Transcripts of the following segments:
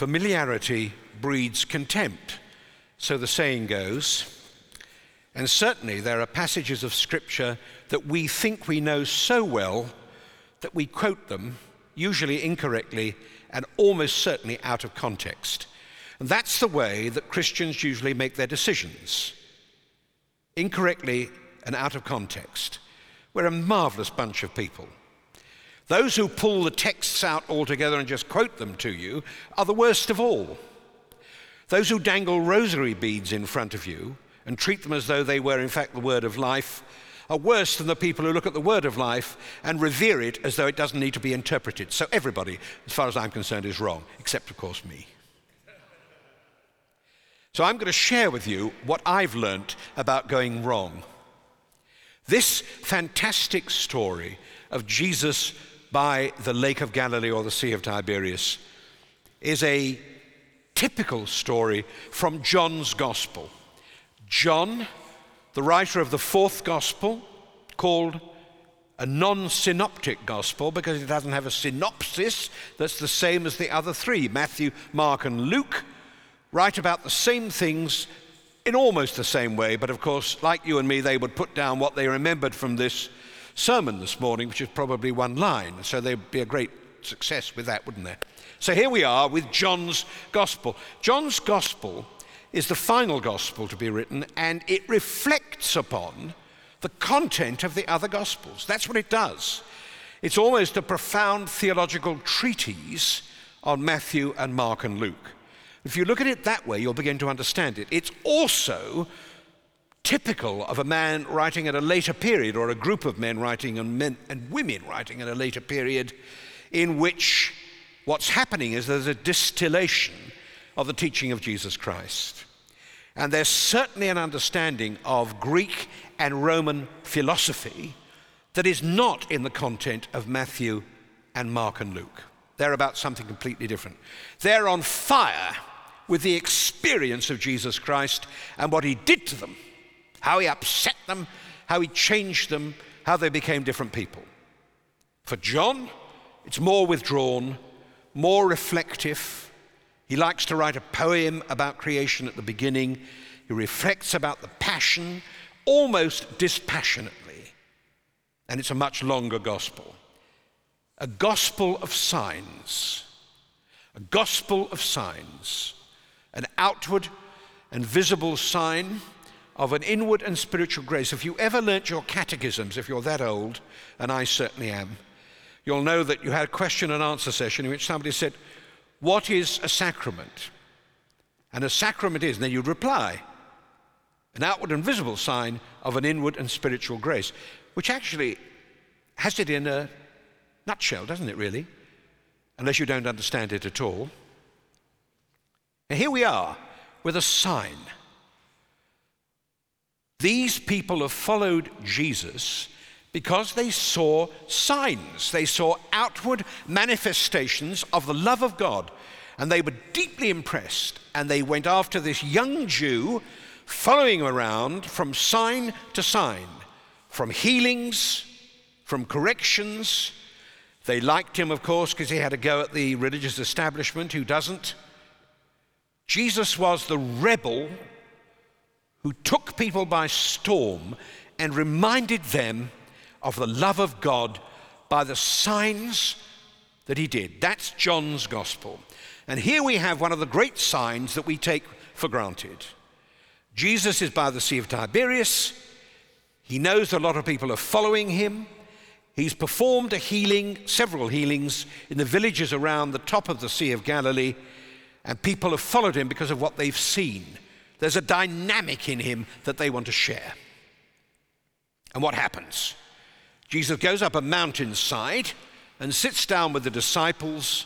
Familiarity breeds contempt, so the saying goes. And certainly there are passages of Scripture that we think we know so well that we quote them, usually incorrectly and almost certainly out of context. And that's the way that Christians usually make their decisions, incorrectly and out of context. We're a marvelous bunch of people. Those who pull the texts out altogether and just quote them to you are the worst of all. Those who dangle rosary beads in front of you and treat them as though they were in fact the word of life are worse than the people who look at the word of life and revere it as though it doesn't need to be interpreted. So everybody, as far as I'm concerned, is wrong, except of course me. So I'm going to share with you what I've learnt about going wrong. This fantastic story of Jesus by the Lake of Galilee or the Sea of Tiberias is a typical story from John's Gospel. John, the writer of the fourth Gospel, called a non-synoptic Gospel because it doesn't have a synopsis that's the same as the other three, Matthew, Mark, and Luke, write about the same things in almost the same way, but of course, like you and me, they would put down what they remembered from this sermon this morning, which is probably one line, so there'd be a great success with that, wouldn't there? So here we are with John's Gospel. John's Gospel is the final Gospel to be written, and it reflects upon the content of the other Gospels. That's what it does. It's almost a profound theological treatise on Matthew and Mark and Luke. If you look at it that way, you'll begin to understand it. It's also typical of a man writing at a later period, or a group of men writing and men and women writing at a later period, in which what's happening is there's a distillation of the teaching of Jesus Christ. And there's certainly an understanding of Greek and Roman philosophy that is not in the content of Matthew and Mark and Luke. They're about something completely different. They're on fire with the experience of Jesus Christ and what he did to them, how he upset them, how he changed them, how they became different people. For John, it's more withdrawn, more reflective. He likes to write a poem about creation at the beginning. He reflects about the passion, almost dispassionately. And it's a much longer gospel. A gospel of signs. A gospel of signs. An outward and visible sign of an inward and spiritual grace. If you ever learnt your catechisms, if you're that old, and I certainly am, you'll know that you had a question and answer session in which somebody said, "What is a sacrament?" And a sacrament is, and then you'd reply, an outward and visible sign of an inward and spiritual grace, which actually has it in a nutshell, doesn't it really? Unless you don't understand it at all. And here we are with a sign. These people have followed Jesus because they saw signs. They saw outward manifestations of the love of God. And they were deeply impressed. And they went after this young Jew, following him around from sign to sign, from healings, from corrections. They liked him, of course, because he had a go at the religious establishment. Who doesn't? Jesus was the rebel who took people by storm and reminded them of the love of God by the signs that he did. That's John's Gospel. And here we have one of the great signs that we take for granted. Jesus is by the Sea of Tiberias. He knows a lot of people are following him. He's performed a healing, several healings, in the villages around the top of the Sea of Galilee, and people have followed him because of what they've seen. There's a dynamic in him that they want to share. And what happens? Jesus goes up a mountainside and sits down with the disciples,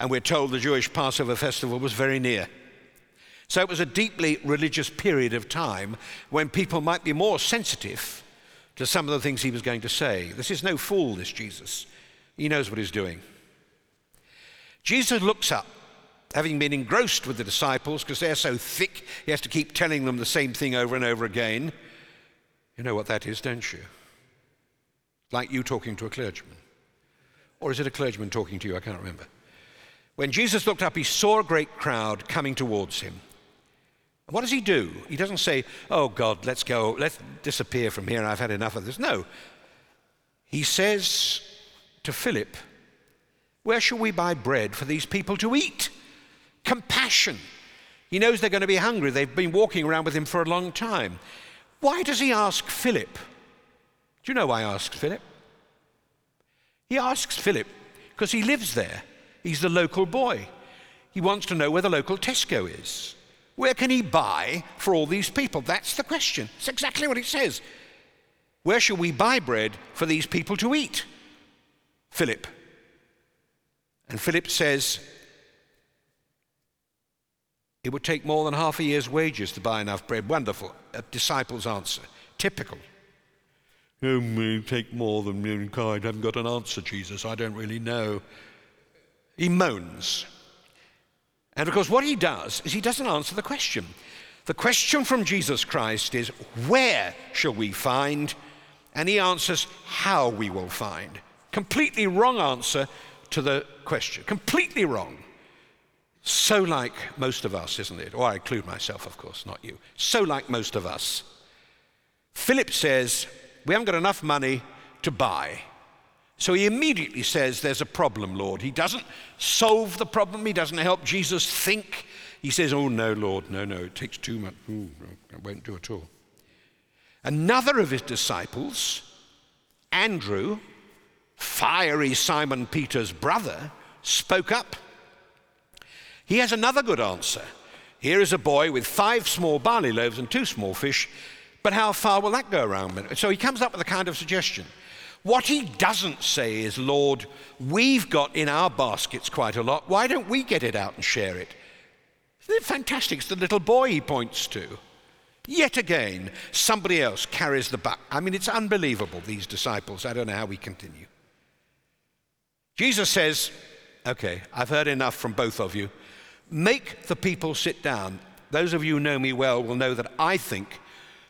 and we're told the Jewish Passover festival was very near. So it was a deeply religious period of time when people might be more sensitive to some of the things he was going to say. This is no fool, this Jesus. He knows what he's doing. Jesus looks up, having been engrossed with the disciples, because they're so thick, he has to keep telling them the same thing over and over again. You know what that is, don't you? Like you talking to a clergyman. Or is it a clergyman talking to you? I can't remember. When Jesus looked up, he saw a great crowd coming towards him. What does he do? He doesn't say, oh God, let's go, let's disappear from here, I've had enough of this. No. He says to Philip, where shall we buy bread for these people to eat? Compassion. He knows they're going to be hungry. They've been walking around with him for a long time. Why does he ask Philip? Do you know why he asks Philip? He asks Philip because he lives there. He's the local boy. He wants to know where the local Tesco is. Where can he buy for all these people? That's the question. It's exactly what it says. Where shall we buy bread for these people to eat? Philip. And Philip says, it would take more than half a year's wages to buy enough bread. Wonderful. A disciple's answer. Typical. It would take more than humankind. I haven't got an answer, Jesus. I don't really know. He moans. And of course, what he does is he doesn't answer the question. The question from Jesus Christ is, where shall we find? And he answers, how we will find. Completely wrong answer to the question. Completely wrong. So like most of us, isn't it? Or I include myself, of course, not you. So like most of us. Philip says, we haven't got enough money to buy. So he immediately says, there's a problem, Lord. He doesn't solve the problem. He doesn't help Jesus think. He says, oh, no, Lord, no, it takes too much. Ooh, I won't do it all. Another of his disciples, Andrew, fiery Simon Peter's brother, spoke up. He has another good answer. Here is a boy with 5 small barley loaves and 2 small fish, but how far will that go around? So he comes up with a kind of suggestion. What he doesn't say is, Lord, we've got in our baskets quite a lot. Why don't we get it out and share it? Isn't it fantastic? It's the little boy he points to. Yet again, somebody else carries the buck. I mean, it's unbelievable, these disciples. I don't know how we continue. Jesus says, okay, I've heard enough from both of you. Make the people sit down. Those of you who know me well will know that I think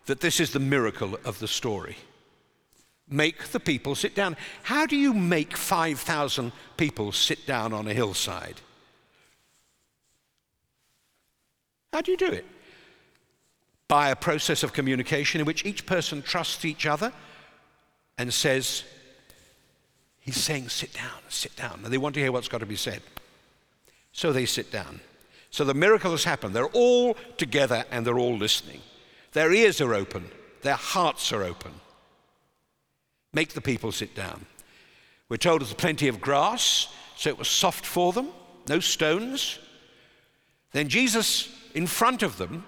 that this is the miracle of the story. Make the people sit down. How do you make 5,000 people sit down on a hillside? How do you do it? By a process of communication in which each person trusts each other and says, he's saying, sit down, sit down. And they want to hear what's got to be said. So they sit down. So the miracle has happened. They're all together and they're all listening. Their ears are open. Their hearts are open. Make the people sit down. We're told there's plenty of grass, so it was soft for them, no stones. Then Jesus, in front of them,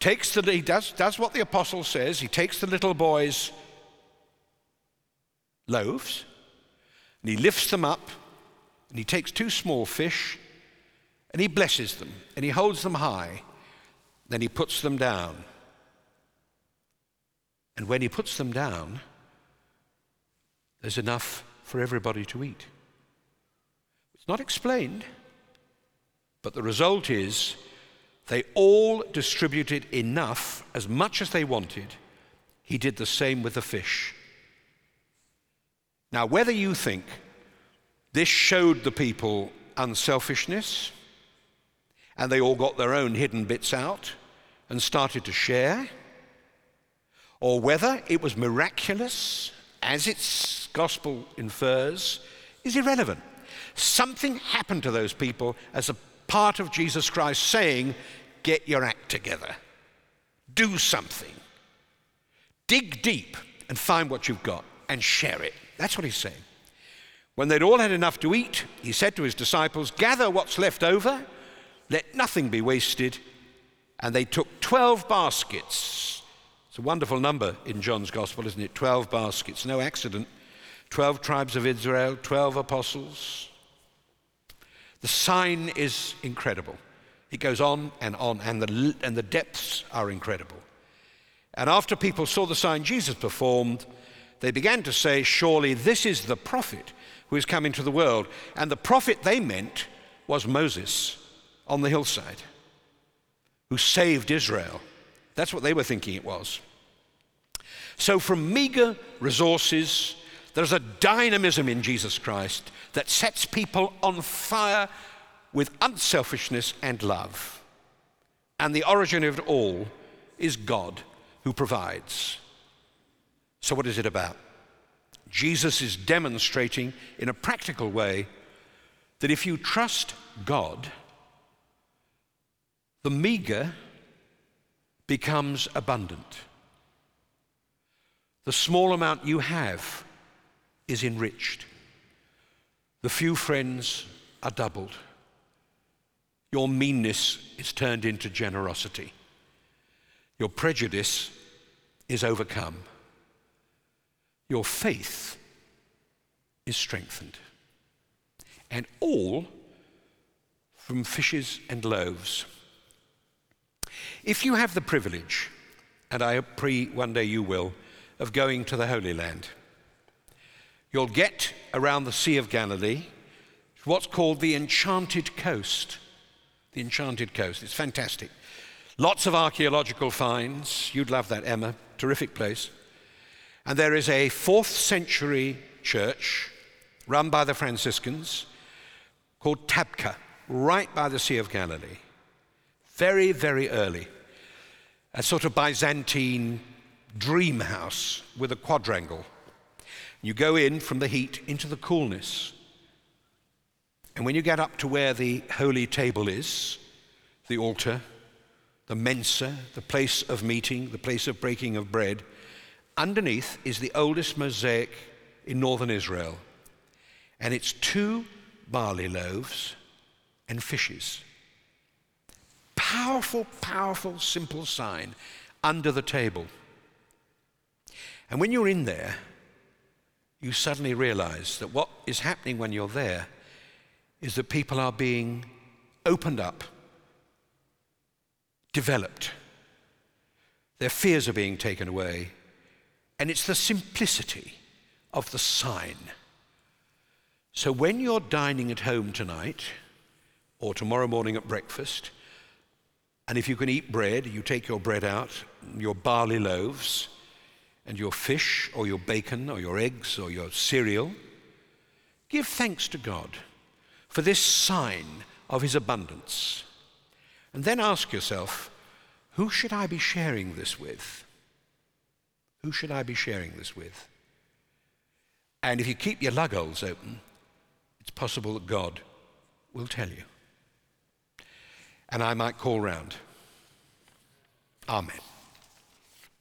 he does what the apostle says. He takes the little boy's loaves, and he lifts them up, and he takes 2 small fish, and he blesses them, and he holds them high. Then he puts them down. And when he puts them down, there's enough for everybody to eat. It's not explained, but the result is they all distributed enough, as much as they wanted. He did the same with the fish. Now, whether you think this showed the people unselfishness, and they all got their own hidden bits out and started to share, or whether it was miraculous, as its gospel infers, is irrelevant. Something happened to those people as a part of Jesus Christ saying, get your act together. Do something. Dig deep and find what you've got and share it. That's what he's saying. When they'd all had enough to eat, he said to his disciples, gather what's left over, let nothing be wasted. And they took 12 baskets. It's a wonderful number in John's Gospel, isn't it? 12 baskets, no accident. 12 tribes of Israel, 12 apostles. The sign is incredible. It goes on, and the depths are incredible. And after people saw the sign Jesus performed, they began to say, surely this is the prophet who is come into the world. And the prophet they meant was Moses on the hillside, who saved Israel. That's what they were thinking it was. So from meager resources, there's a dynamism in Jesus Christ that sets people on fire with unselfishness and love. And the origin of it all is God who provides. So what is it about? Jesus is demonstrating in a practical way that if you trust God, the meager becomes abundant. The small amount you have is enriched. The few friends are doubled. Your meanness is turned into generosity. Your prejudice is overcome. Your faith is strengthened. And all from fishes and loaves. If you have the privilege, and I pray one day you will, of going to the Holy Land, you'll get around the Sea of Galilee, what's called the Enchanted Coast. The Enchanted Coast, it's fantastic. Lots of archaeological finds. You'd love that, Emma, terrific place. And there is a 4th century church run by the Franciscans called Tabqa, right by the Sea of Galilee. Very, very early. A sort of Byzantine dream house with a quadrangle. You go in from the heat into the coolness. And when you get up to where the holy table is, the altar, the mensa, the place of meeting, the place of breaking of bread, underneath is the oldest mosaic in northern Israel. And it's 2 barley loaves and fishes. Powerful, powerful, simple sign under the table. And when you're in there, you suddenly realize that what is happening when you're there is that people are being opened up, developed. Their fears are being taken away. And it's the simplicity of the sign. So when you're dining at home tonight, or tomorrow morning at breakfast, and if you can eat bread, you take your bread out, your barley loaves, and your fish, or your bacon, or your eggs, or your cereal, give thanks to God for this sign of his abundance. And then ask yourself, who should I be sharing this with? Who should I be sharing this with? And if you keep your lug holes open, it's possible that God will tell you. And I might call round. Amen.